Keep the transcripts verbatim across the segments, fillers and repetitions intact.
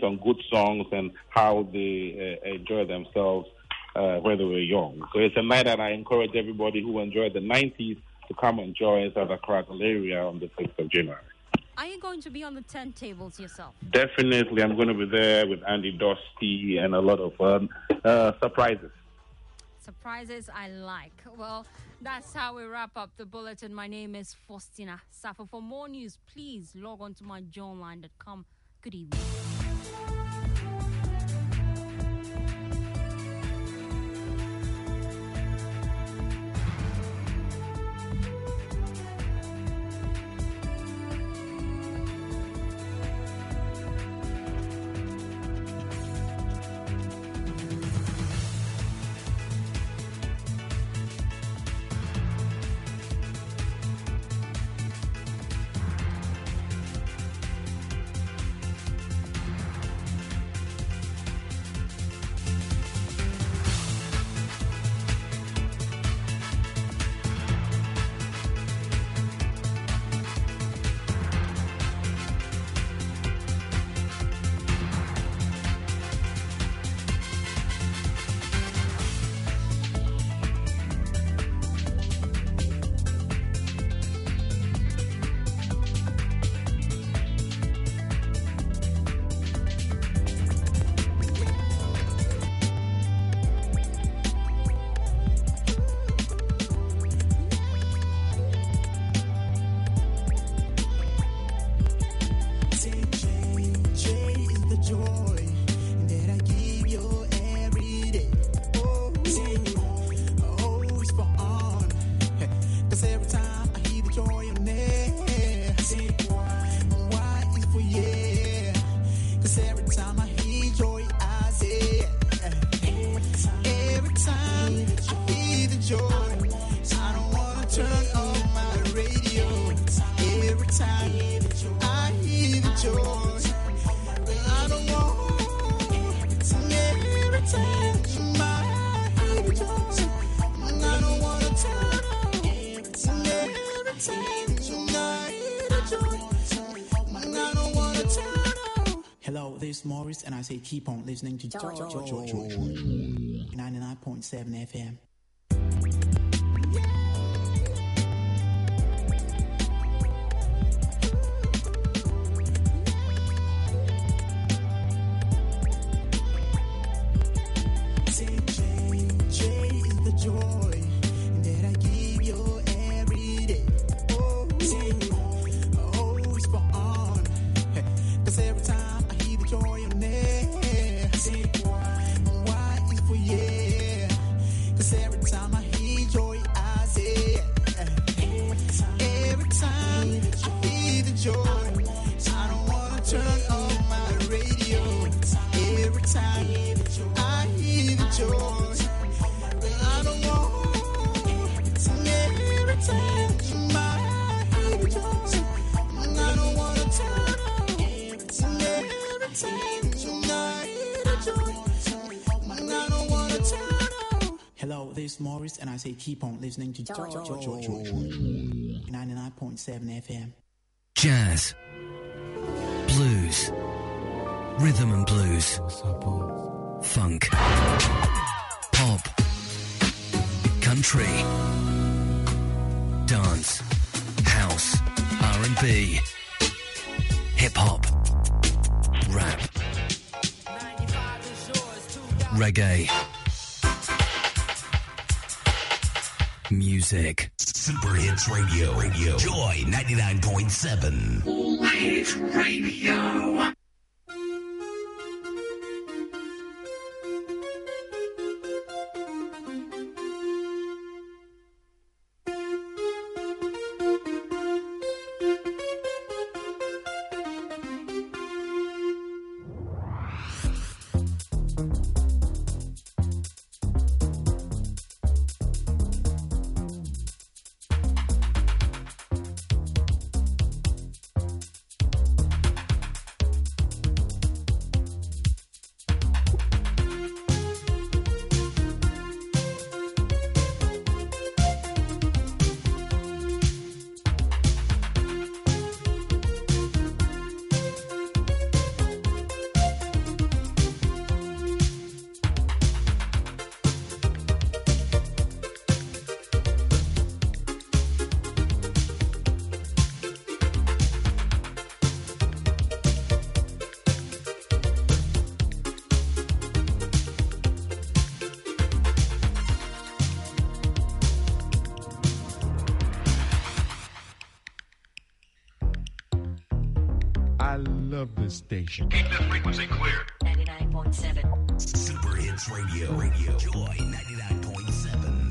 some good songs and how they uh, enjoy themselves uh, when they were young. So it's a night that I encourage everybody who enjoyed the nineties to come and join us at the Crackle area on the sixth of January. Are you going to be on the turntables yourself? Definitely. I'm going to be there with Andy Dosty and a lot of um, uh, surprises. Surprises I like. Well, that's how we wrap up the bulletin. My name is Faustina Safo. For more news, please log on to my journaline dot com. Good evening. Hello, this is Morris, and I say keep on listening to ninety-nine point seven F M. Hello, this is Morris, and I say keep on listening to ninety-nine point seven F M. Jazz, blues, rhythm and blues, funk, pop, country, dance, house, R and B, hip-hop, rap, reggae, music. Super Hits Radio. Radio. Joy ninety-nine point seven. Hits Radio. station. Keep the frequency clear. ninety-nine point seven. Super Hits Radio. Radio. Joy ninety-nine point seven.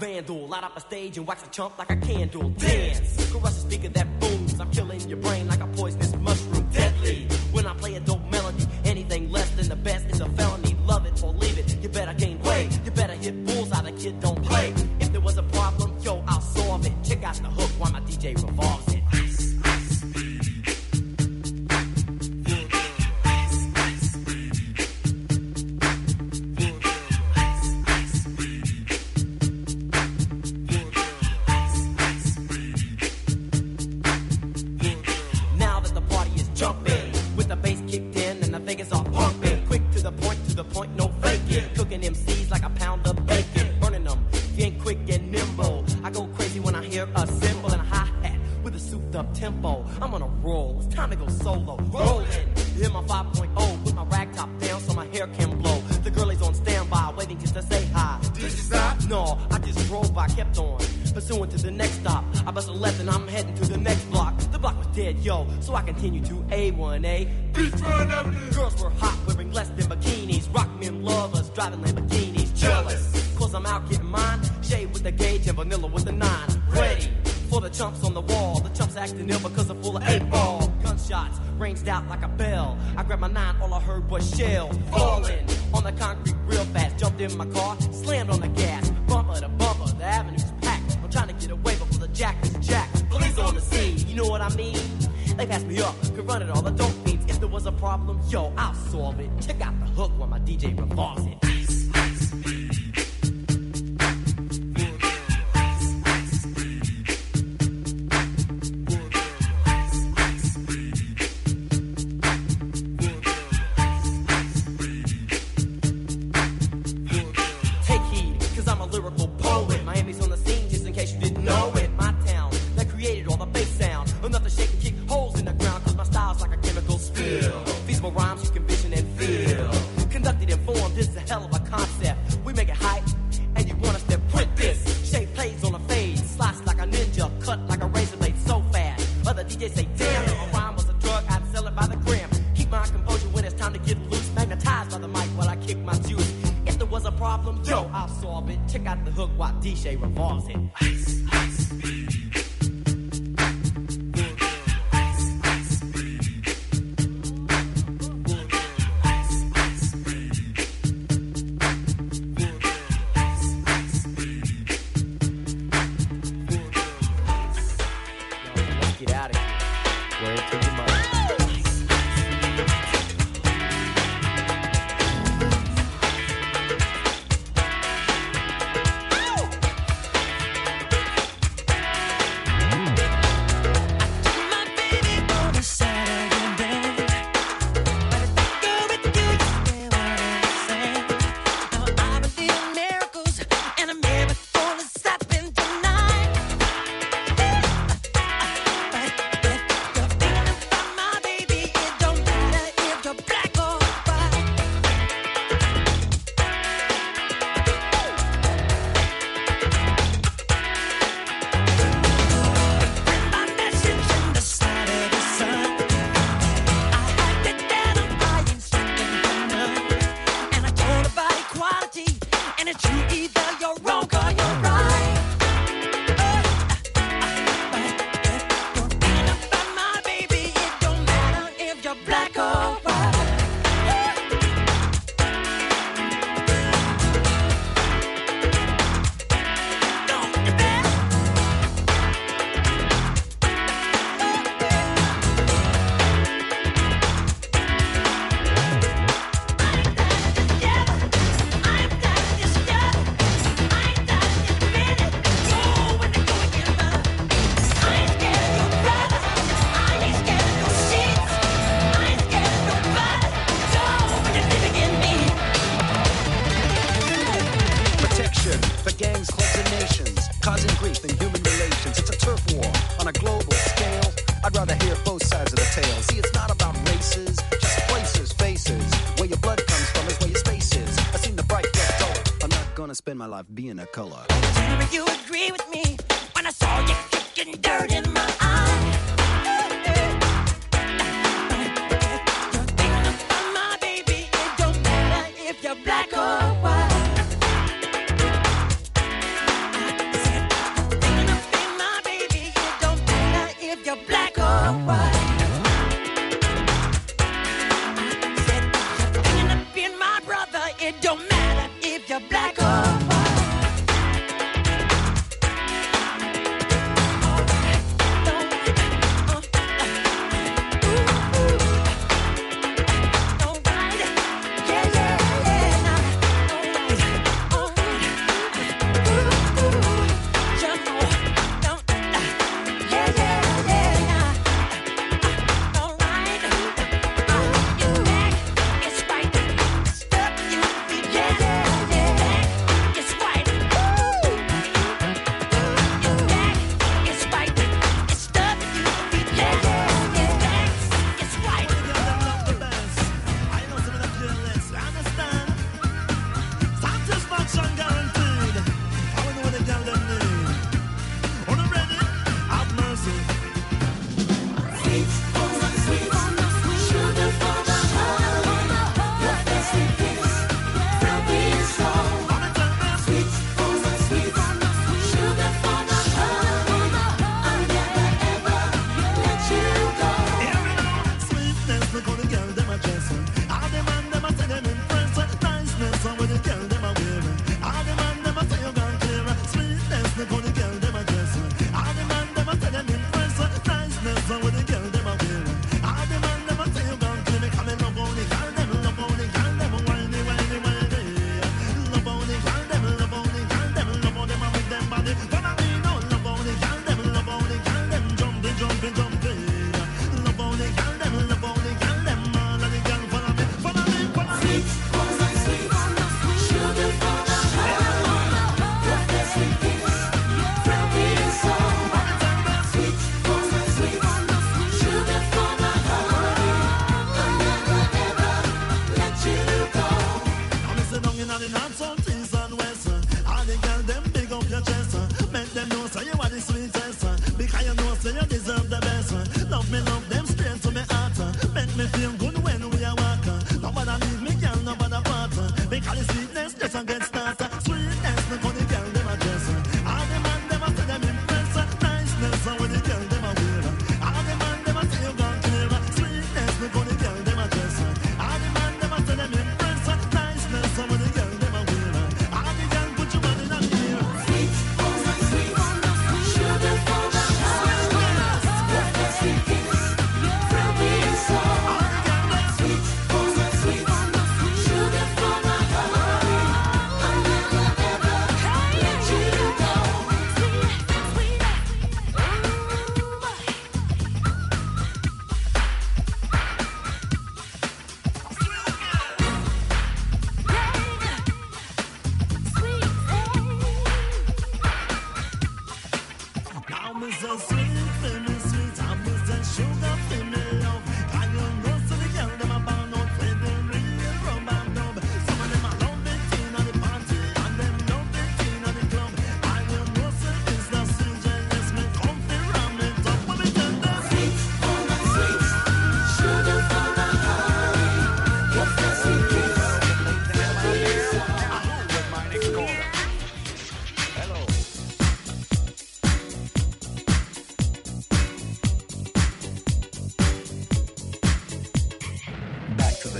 Vandal, light up a stage and wax a chump like a candle. Dance, caress a speaker that booms. I'm killing your brain like a poisonous mushroom. Deadly, when I play a dope melody, anything less than the best is a felony. Love it or leave it, you better gain weight. You better hit bulls out, the kid don't play. If there was a problem, yo, I'll solve it. Check out the hook while my D J revolves. Continue to A one A. Beachfront Avenue. Girls were hot, wearing less than bikinis. Rock men love us, driving Lamborghinis. Jealous, cause I'm out getting mine. Shade with the gauge and vanilla with the nine. Ready for the chumps on the wall. The chumps acting ill because they're full of eight ball. Gunshots ranged out like a bell. I grabbed my nine, all I heard was shells falling on the concrete real fast. Jumped in my car, slammed on the gas. Bumper to bumper, the avenue's packed. I'm trying to get away before the jack is jacked. Police on the scene, you know what I mean? They pass me up, could run it all, I don't mean. If there was a problem, yo, I'll solve it. Check out the hook while my D J revolves it. Take heed, cause I'm a lyrical poet. Miami's on the scene, just in case you didn't know it. My town, that created all the bass sound. Enough to shake and kick holes in the ground, cause my style's like a chemical spill. Feasible rhymes you can vision and feel. Conducted and formed, this is a hell of a concept. We make it hype, and you want us to print this. Shape plays on a fade, slice like a ninja, cut like a razor blade so fast. Other D Js say, damn, if a rhyme was a drug, I'd sell it by the gram. Keep my composure when it's time to get loose. Magnetized by the mic while I kick my juice. If there was a problem, yo, I'll solve it. Check out the hook while D J revolves it. Ice, ice, baby. Spend my life being a color. Do you agree with me when I saw you kicking dirt in my eye? You're thinking about my baby. It don't matter if you're black or white. I said, I'm thinking about my baby. It don't matter if you're black or white. I said, you're thinking about being my brother. It don't matter if you're black. Yeah.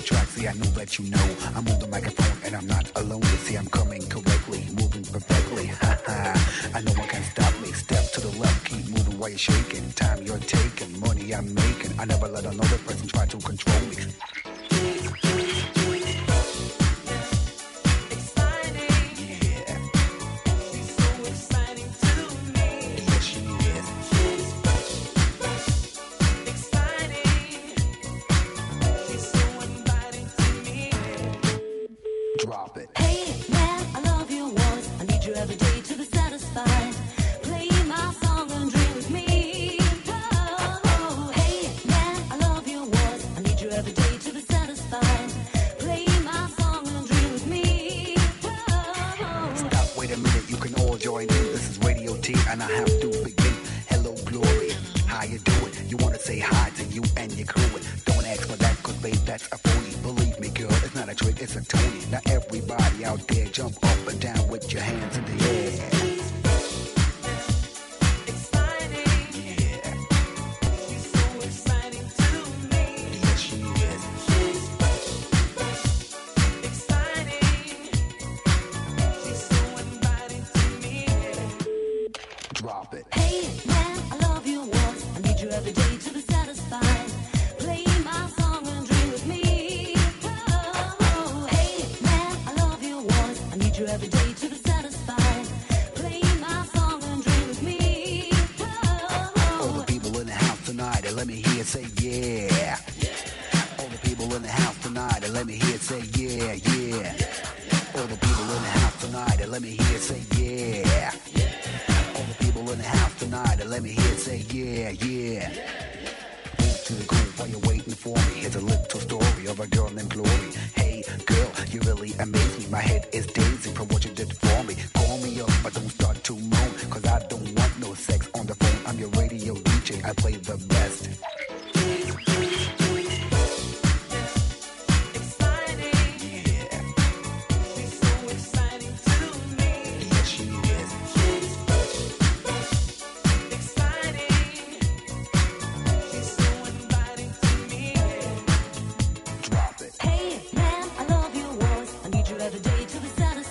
track. See, I know that you know I'm on the microphone and I'm not alone. You see, I'm coming correctly, moving perfectly. Ha ha, I know one can't stop me. Step to the left, keep moving while you're shaking. Time you're taking, money I'm making. I never let another person try to control me. Hey man, I love your voice. I need you every day to the satisfaction.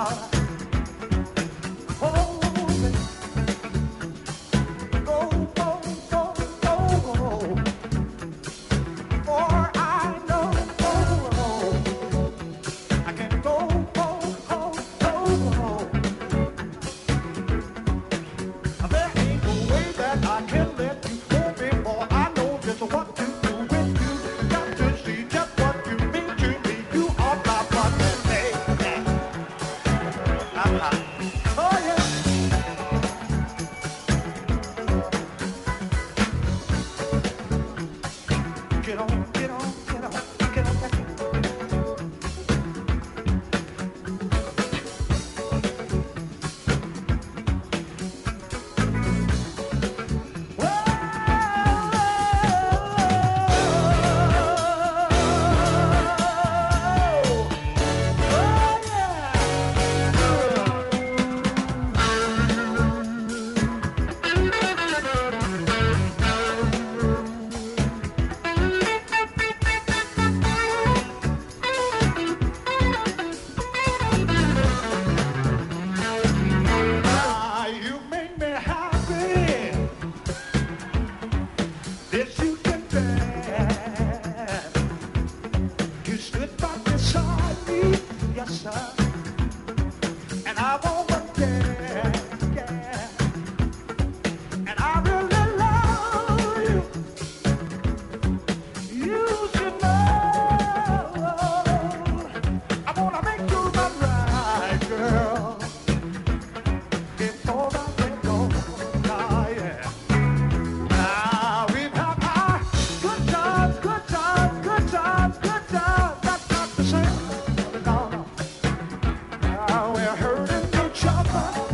heart. We're hurting each other.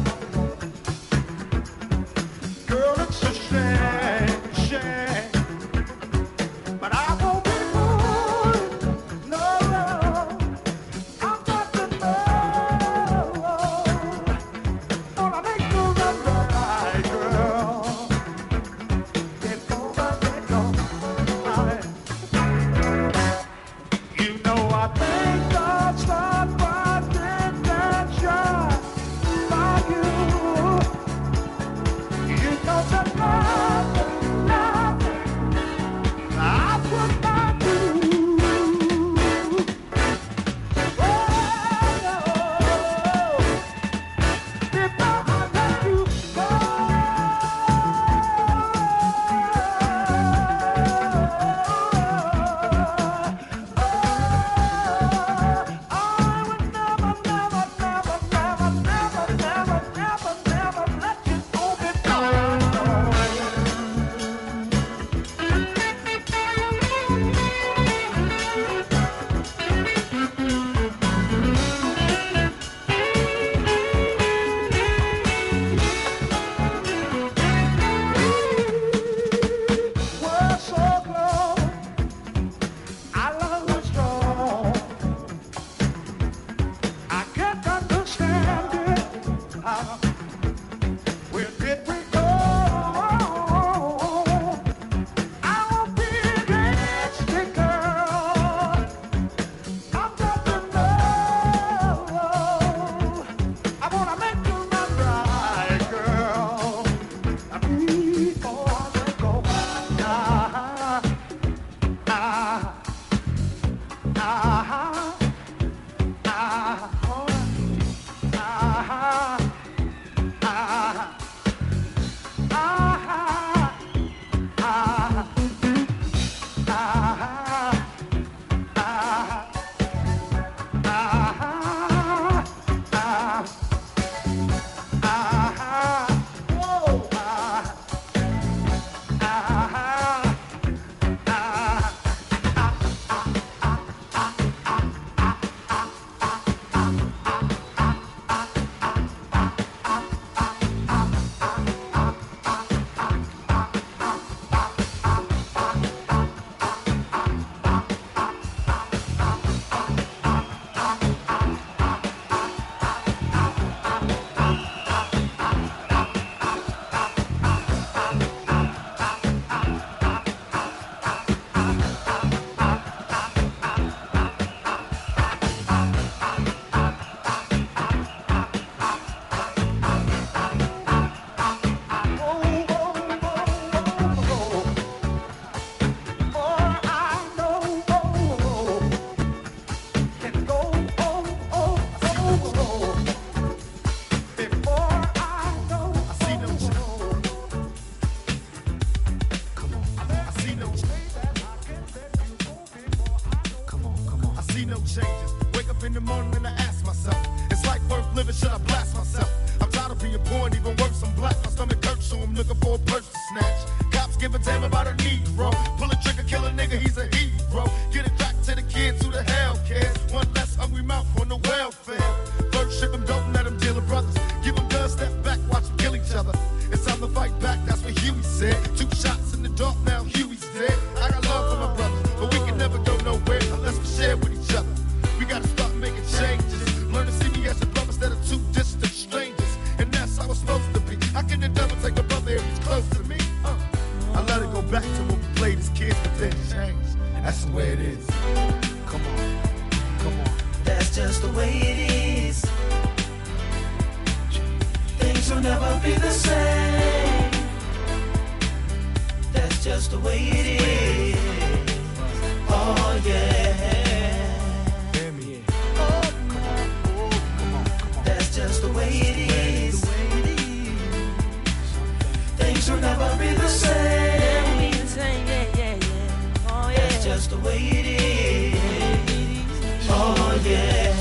Or should I blast myself? I'm tired of being poor and even worse, I'm black. My stomach hurts, so I'm looking for a purse to snatch. Cops give a damn about a Negro. Pull a trigger, kill a nigga, he's a hero. Get it back to the kids who the hell cares. One less hungry mouth on the welfare. First ship them, don't let them deal with brothers. Give them guns, step back, watch them kill each other. It's time to fight back, that's what Huey said. Two shots in the dark, now Huey's dead. I got love for my brothers, but we can never go nowhere unless we share with each other. We gotta start making changes. Learn to see me as a brother instead of two distant strangers. And that's how it's supposed to be. How can the devil take a brother if he's close to me? Uh, I let it go back to when we played as kids, but then changed. That's the way it is. Come on, come on. That's just the way it is. Things will never be the same. That's just the way it is. Oh yeah. Hear me. Oh, come on. Oh, come on, come on. That's just the way it is. Things will never be the same. That's just the way it is. Oh yeah.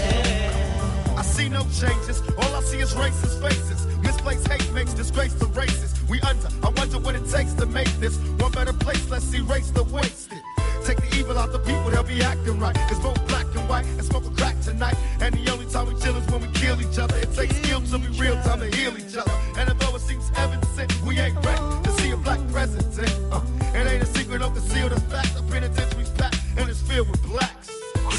See no changes, all I see is racist faces. Misplaced hate makes disgrace to races. We under, I wonder what it takes to make this one better place, let's erase the wasted. Take the evil out the people, they'll be acting right. It's both black and white, and smoke a crack tonight. And the only time we chill is when we kill each other. It takes skill to be real time to heal each other. And although it seems evident, we ain't ready to see a black president. uh, It ain't a secret, don't conceal the fact. The penitentiary's packed, and it's filled with blacks.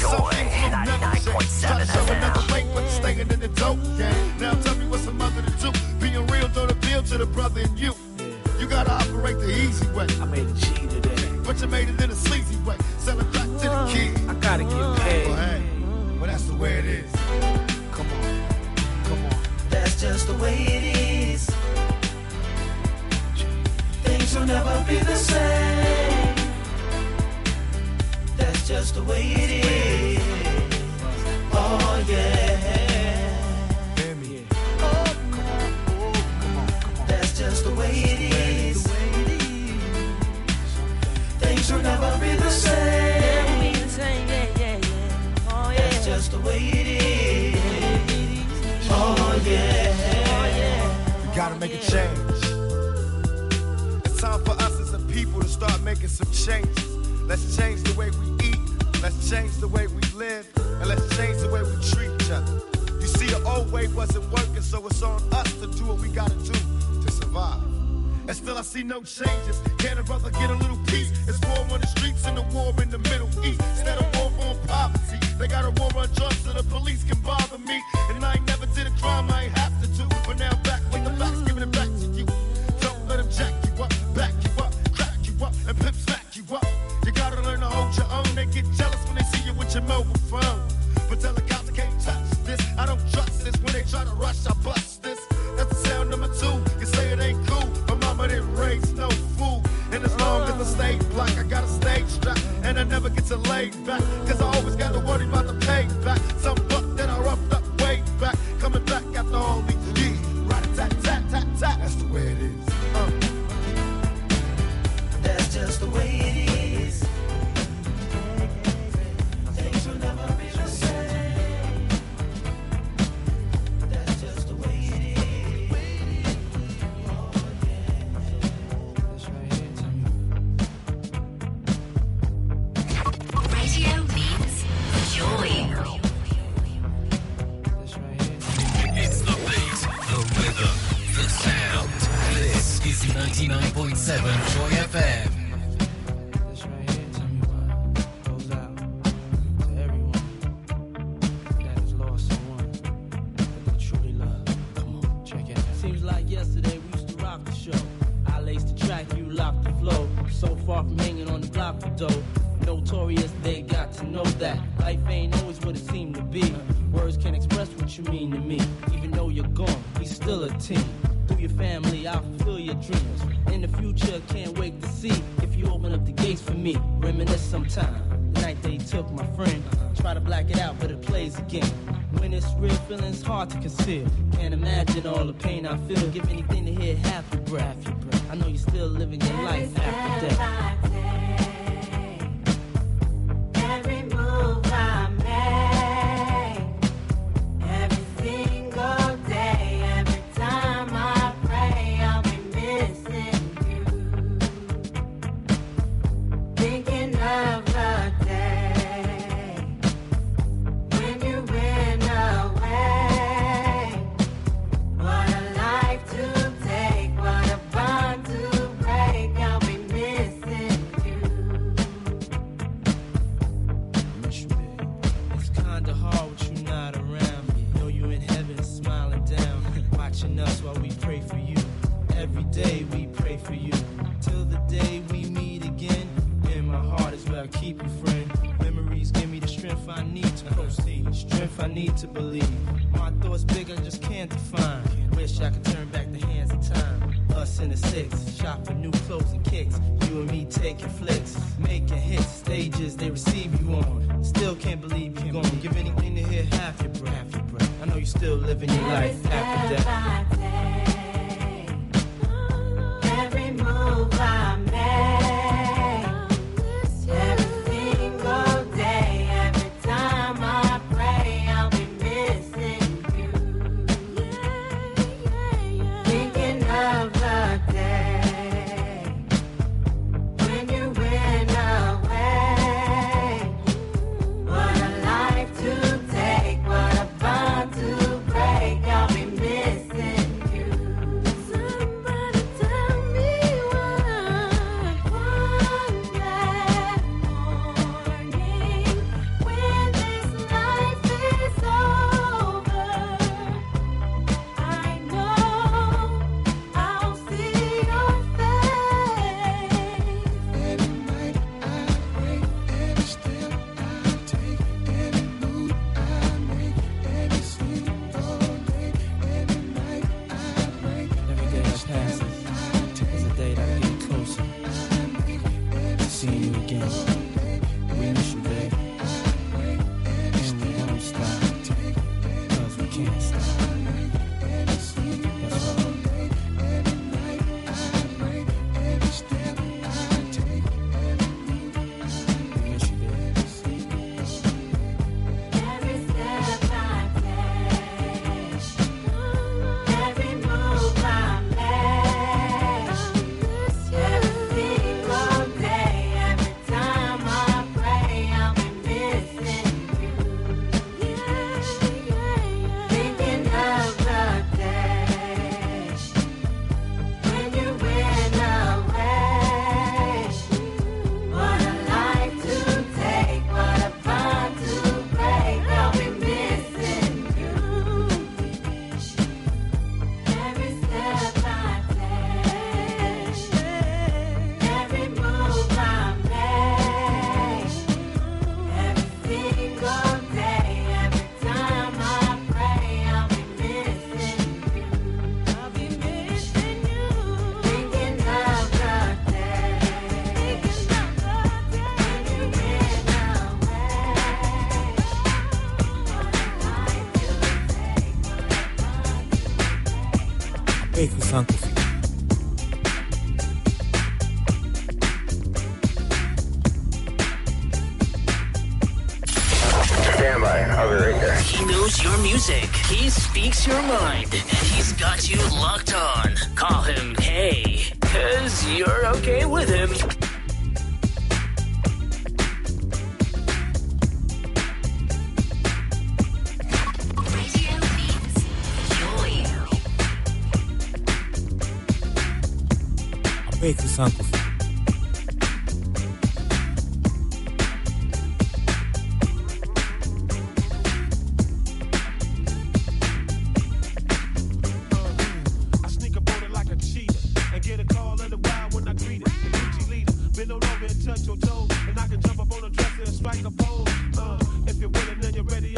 Some things will never change. Try to show another way, but staying in the dope game. Now tell me what's a mother to do. Being real don't appeal to the brother in you. You gotta operate the easy way. I made a G today, but you made it in a sleazy way. Sell it back to the kid. I gotta get paid. Well, hey, well that's the way it is. Come on, come on. That's just the way it is. Things will never be the same. That's just the way it is. Oh yeah. Hear me. Oh come on, oh come on, come on. That's just the way it is. Things will never be the same. That's just the way it is. Oh yeah. We gotta make a change. It's time for us as a people to start making some changes. Let's change the way we eat, let's change the way we live, and let's change the way we treat each other. You see, the old way wasn't working, so it's on us to do what we gotta do to survive. And still I see no changes. Can a brother get a little peace? It's war on the streets and a war in the Middle East. Instead of war on poverty, they got a war on drugs so the police can bother me. And I ain't never did a crime I ain't have to do. But now I'm back with the facts, giving it back to you. Don't let them jack you up, back you up, crack you up, and pimp smack you up. Your own, they get jealous when they see you with your mobile phone. But tell the cops I can't touch this. I don't trust this. When they try to rush, I bust this. That's the sound number two. You say it ain't cool. My mama didn't raise no fool. And as long as I stay black, I got a stage strap. And I never get to laid back. Cause I always gotta worry about the payback. Some buck that I roughed up way back. Coming back after all these years. Right, tat, tat, tat, tat. That's the way it is. Uh. That's just the way it is. Every move I make, every single watching us while we pray for you. Every day we pray for you. Till the day we meet again. In my heart is where I keep you, friend. Memories give me the strength I need to proceed. Strength I need to believe. My thoughts big, I just can't define. Wish I could turn back the hands of time. Us in the six, shop for new clothes and kicks. You and me taking flicks, making hits, stages they receive you on. Still can't believe you're gonna give anything to hear half your breath. I know you still living your life after death. Your mind, and he's got you locked on. Call him, hey, because you're okay with him. Radio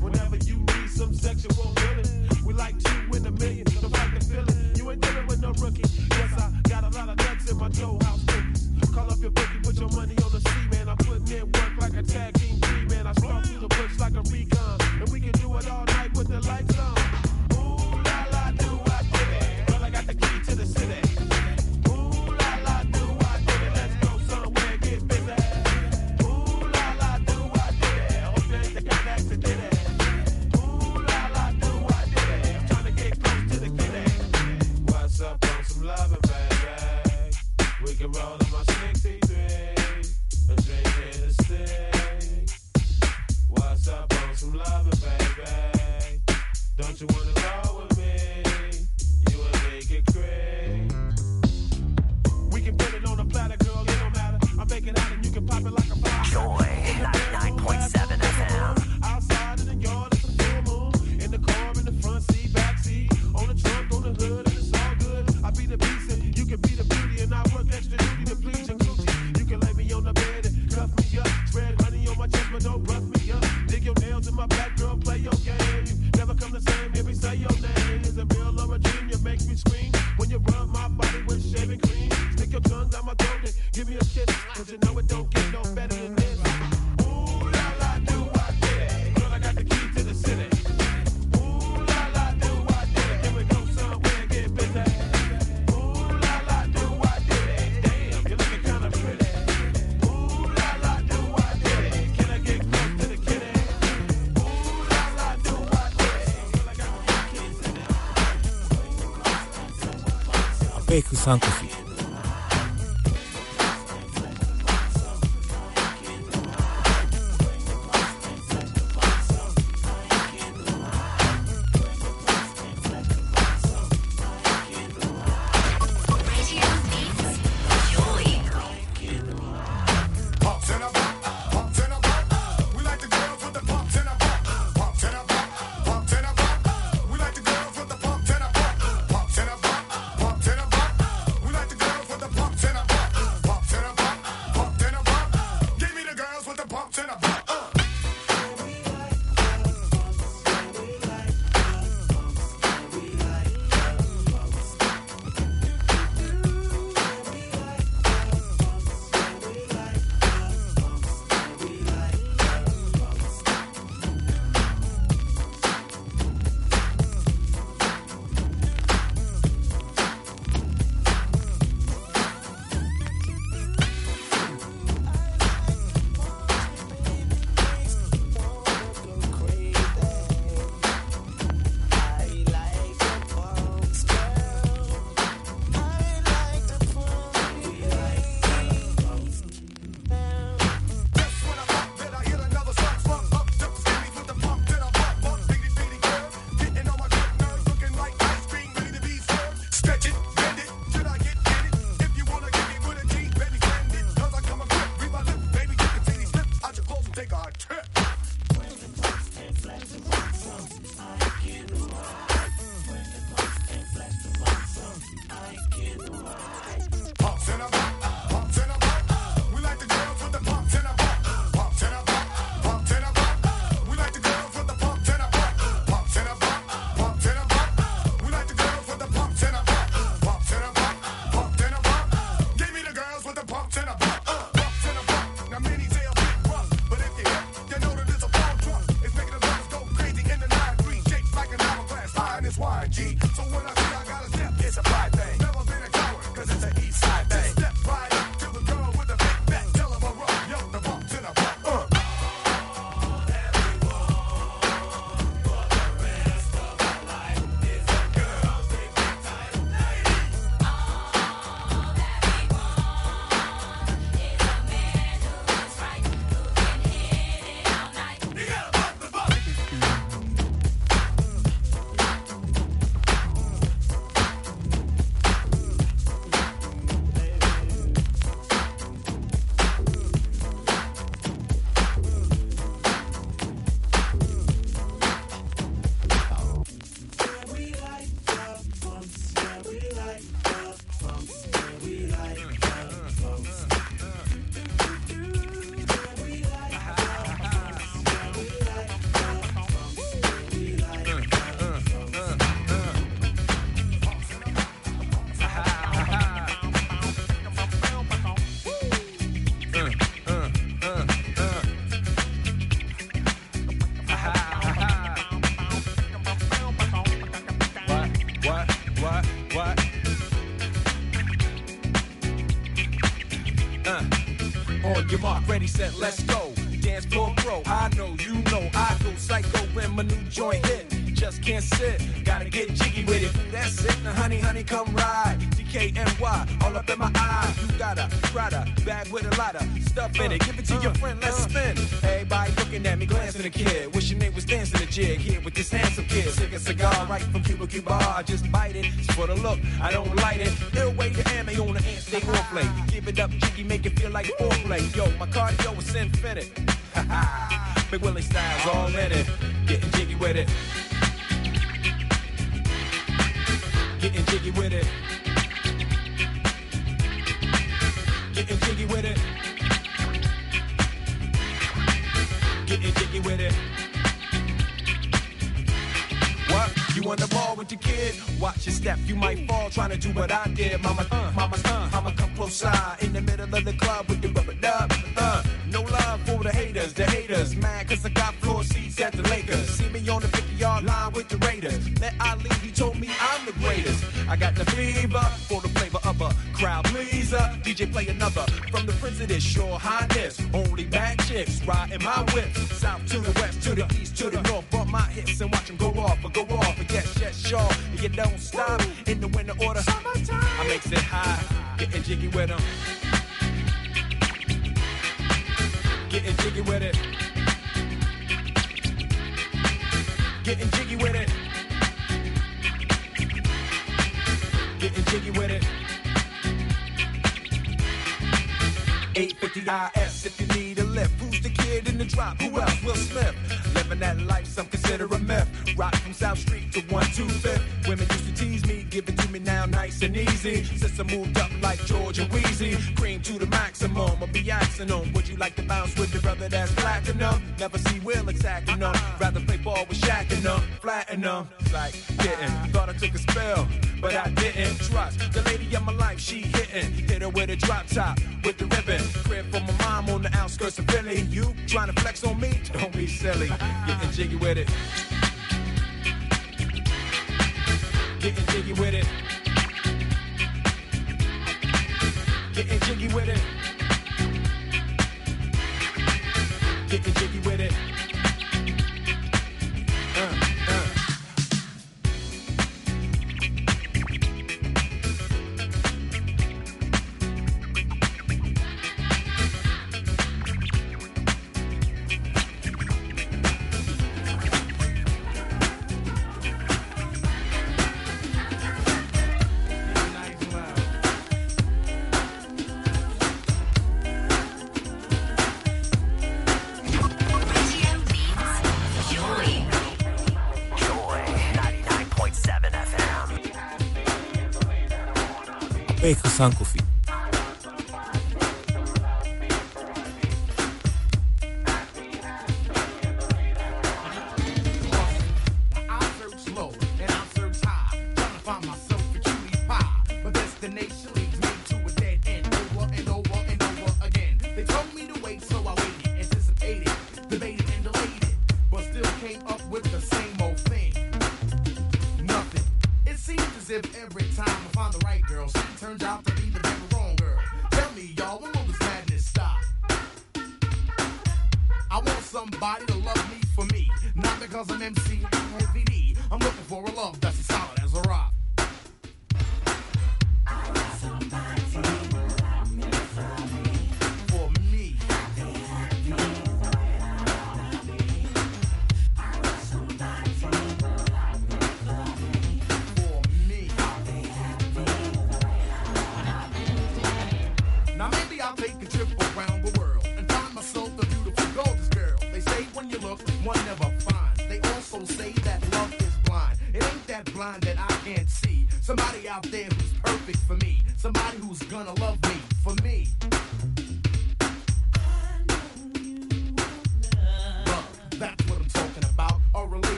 whenever you need some sexual feeling, we like two in a million, so I can feel it. You ain't Baker Sankofi. Said, let's go, dance floor pro. I know, you know, I go psycho when my new joint hit. Just can't sit, gotta get jiggy with it. That's it, now honey, honey, come ride. D K N Y, all up in my eye. You got a Prada bag with a lot of stuff in it. Give it to your friend, let's spin. Everybody looking at me, glancing at the kid. Wishing they was dancing a jig here with this handsome kid. Sick a cigar right from Cuba Cuba. I just bite it, it's for the look, I don't light it. They'll wait to hand me on the hand, stay all play. Give it up, jiggy, make it feel like foreplay. Yo, my cardio is infinite. Ha ha, Big Willie style's all in it. Getting jiggy with it. Getting jiggy with it. Getting jiggy with it. Getting jiggy with it. What? You on the ball with your kid? Watch your step, you might fall trying to do what I did. Mama, uh, mama, uh, I'ma come close side in the middle of the club with the rubber dub. Uh, no love for the haters, the haters. Mad cause I got floor seats at the Lakers. See me on the fifty-yard line with the Raiders. Let Ali, he told me I'm the greatest. I got the fever for the flavor of a crowd pleaser. D J play another from the Prince of this Shore Highness. Only bad chicks riding my whip. South to the west, to the east, to the north. Bump my hips and watch them go off, but go off. But yes, yes, y'all. you don't stop. In the winter order, I makes it high, getting jiggy with them. Getting jiggy with it. Getting jiggy with it. Getting jiggy with it. eight fifty I S if you need a lift. Who's the kid in the drop? Who else will slip? Living that life, some consider a myth. Rock from South Street to one two fifth. Women used to tease me, give it to me now nice and easy. Since I moved up like Georgia Wheezy, cream to the maximum, I'll be axing on. Would you like to bounce with the brother that's platinum? Never see Will attacking them. Rather play ball with Shaq and them. Flatten them, like getting. Thought I took a spell, but I didn't. Trust the lady of my life, she hitting. Hit her with a drop top, with the ribbon. Crib for my mom on the outskirts of Philly. You trying to flex on me? Don't be silly. Getting jiggy with it. Getting jiggy with it. Getting jiggy with it. Getting jiggy with it. Uh, uh. חסן קופי.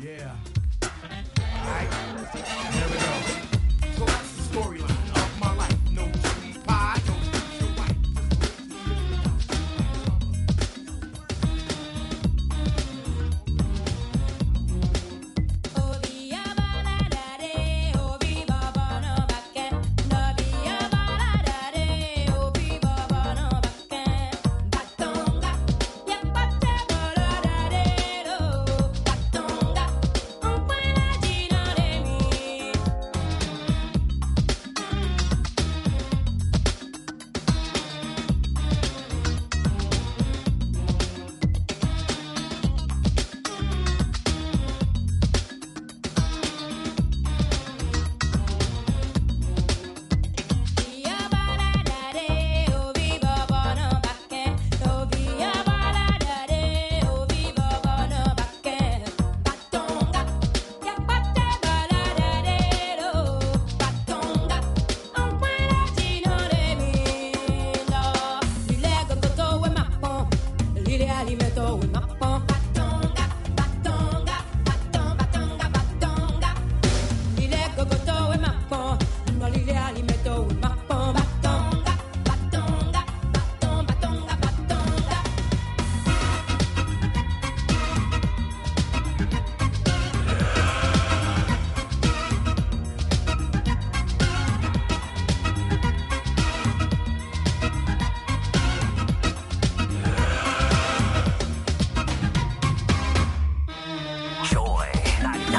Yeah. All right. Here we go.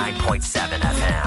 ninety-nine point seven F M.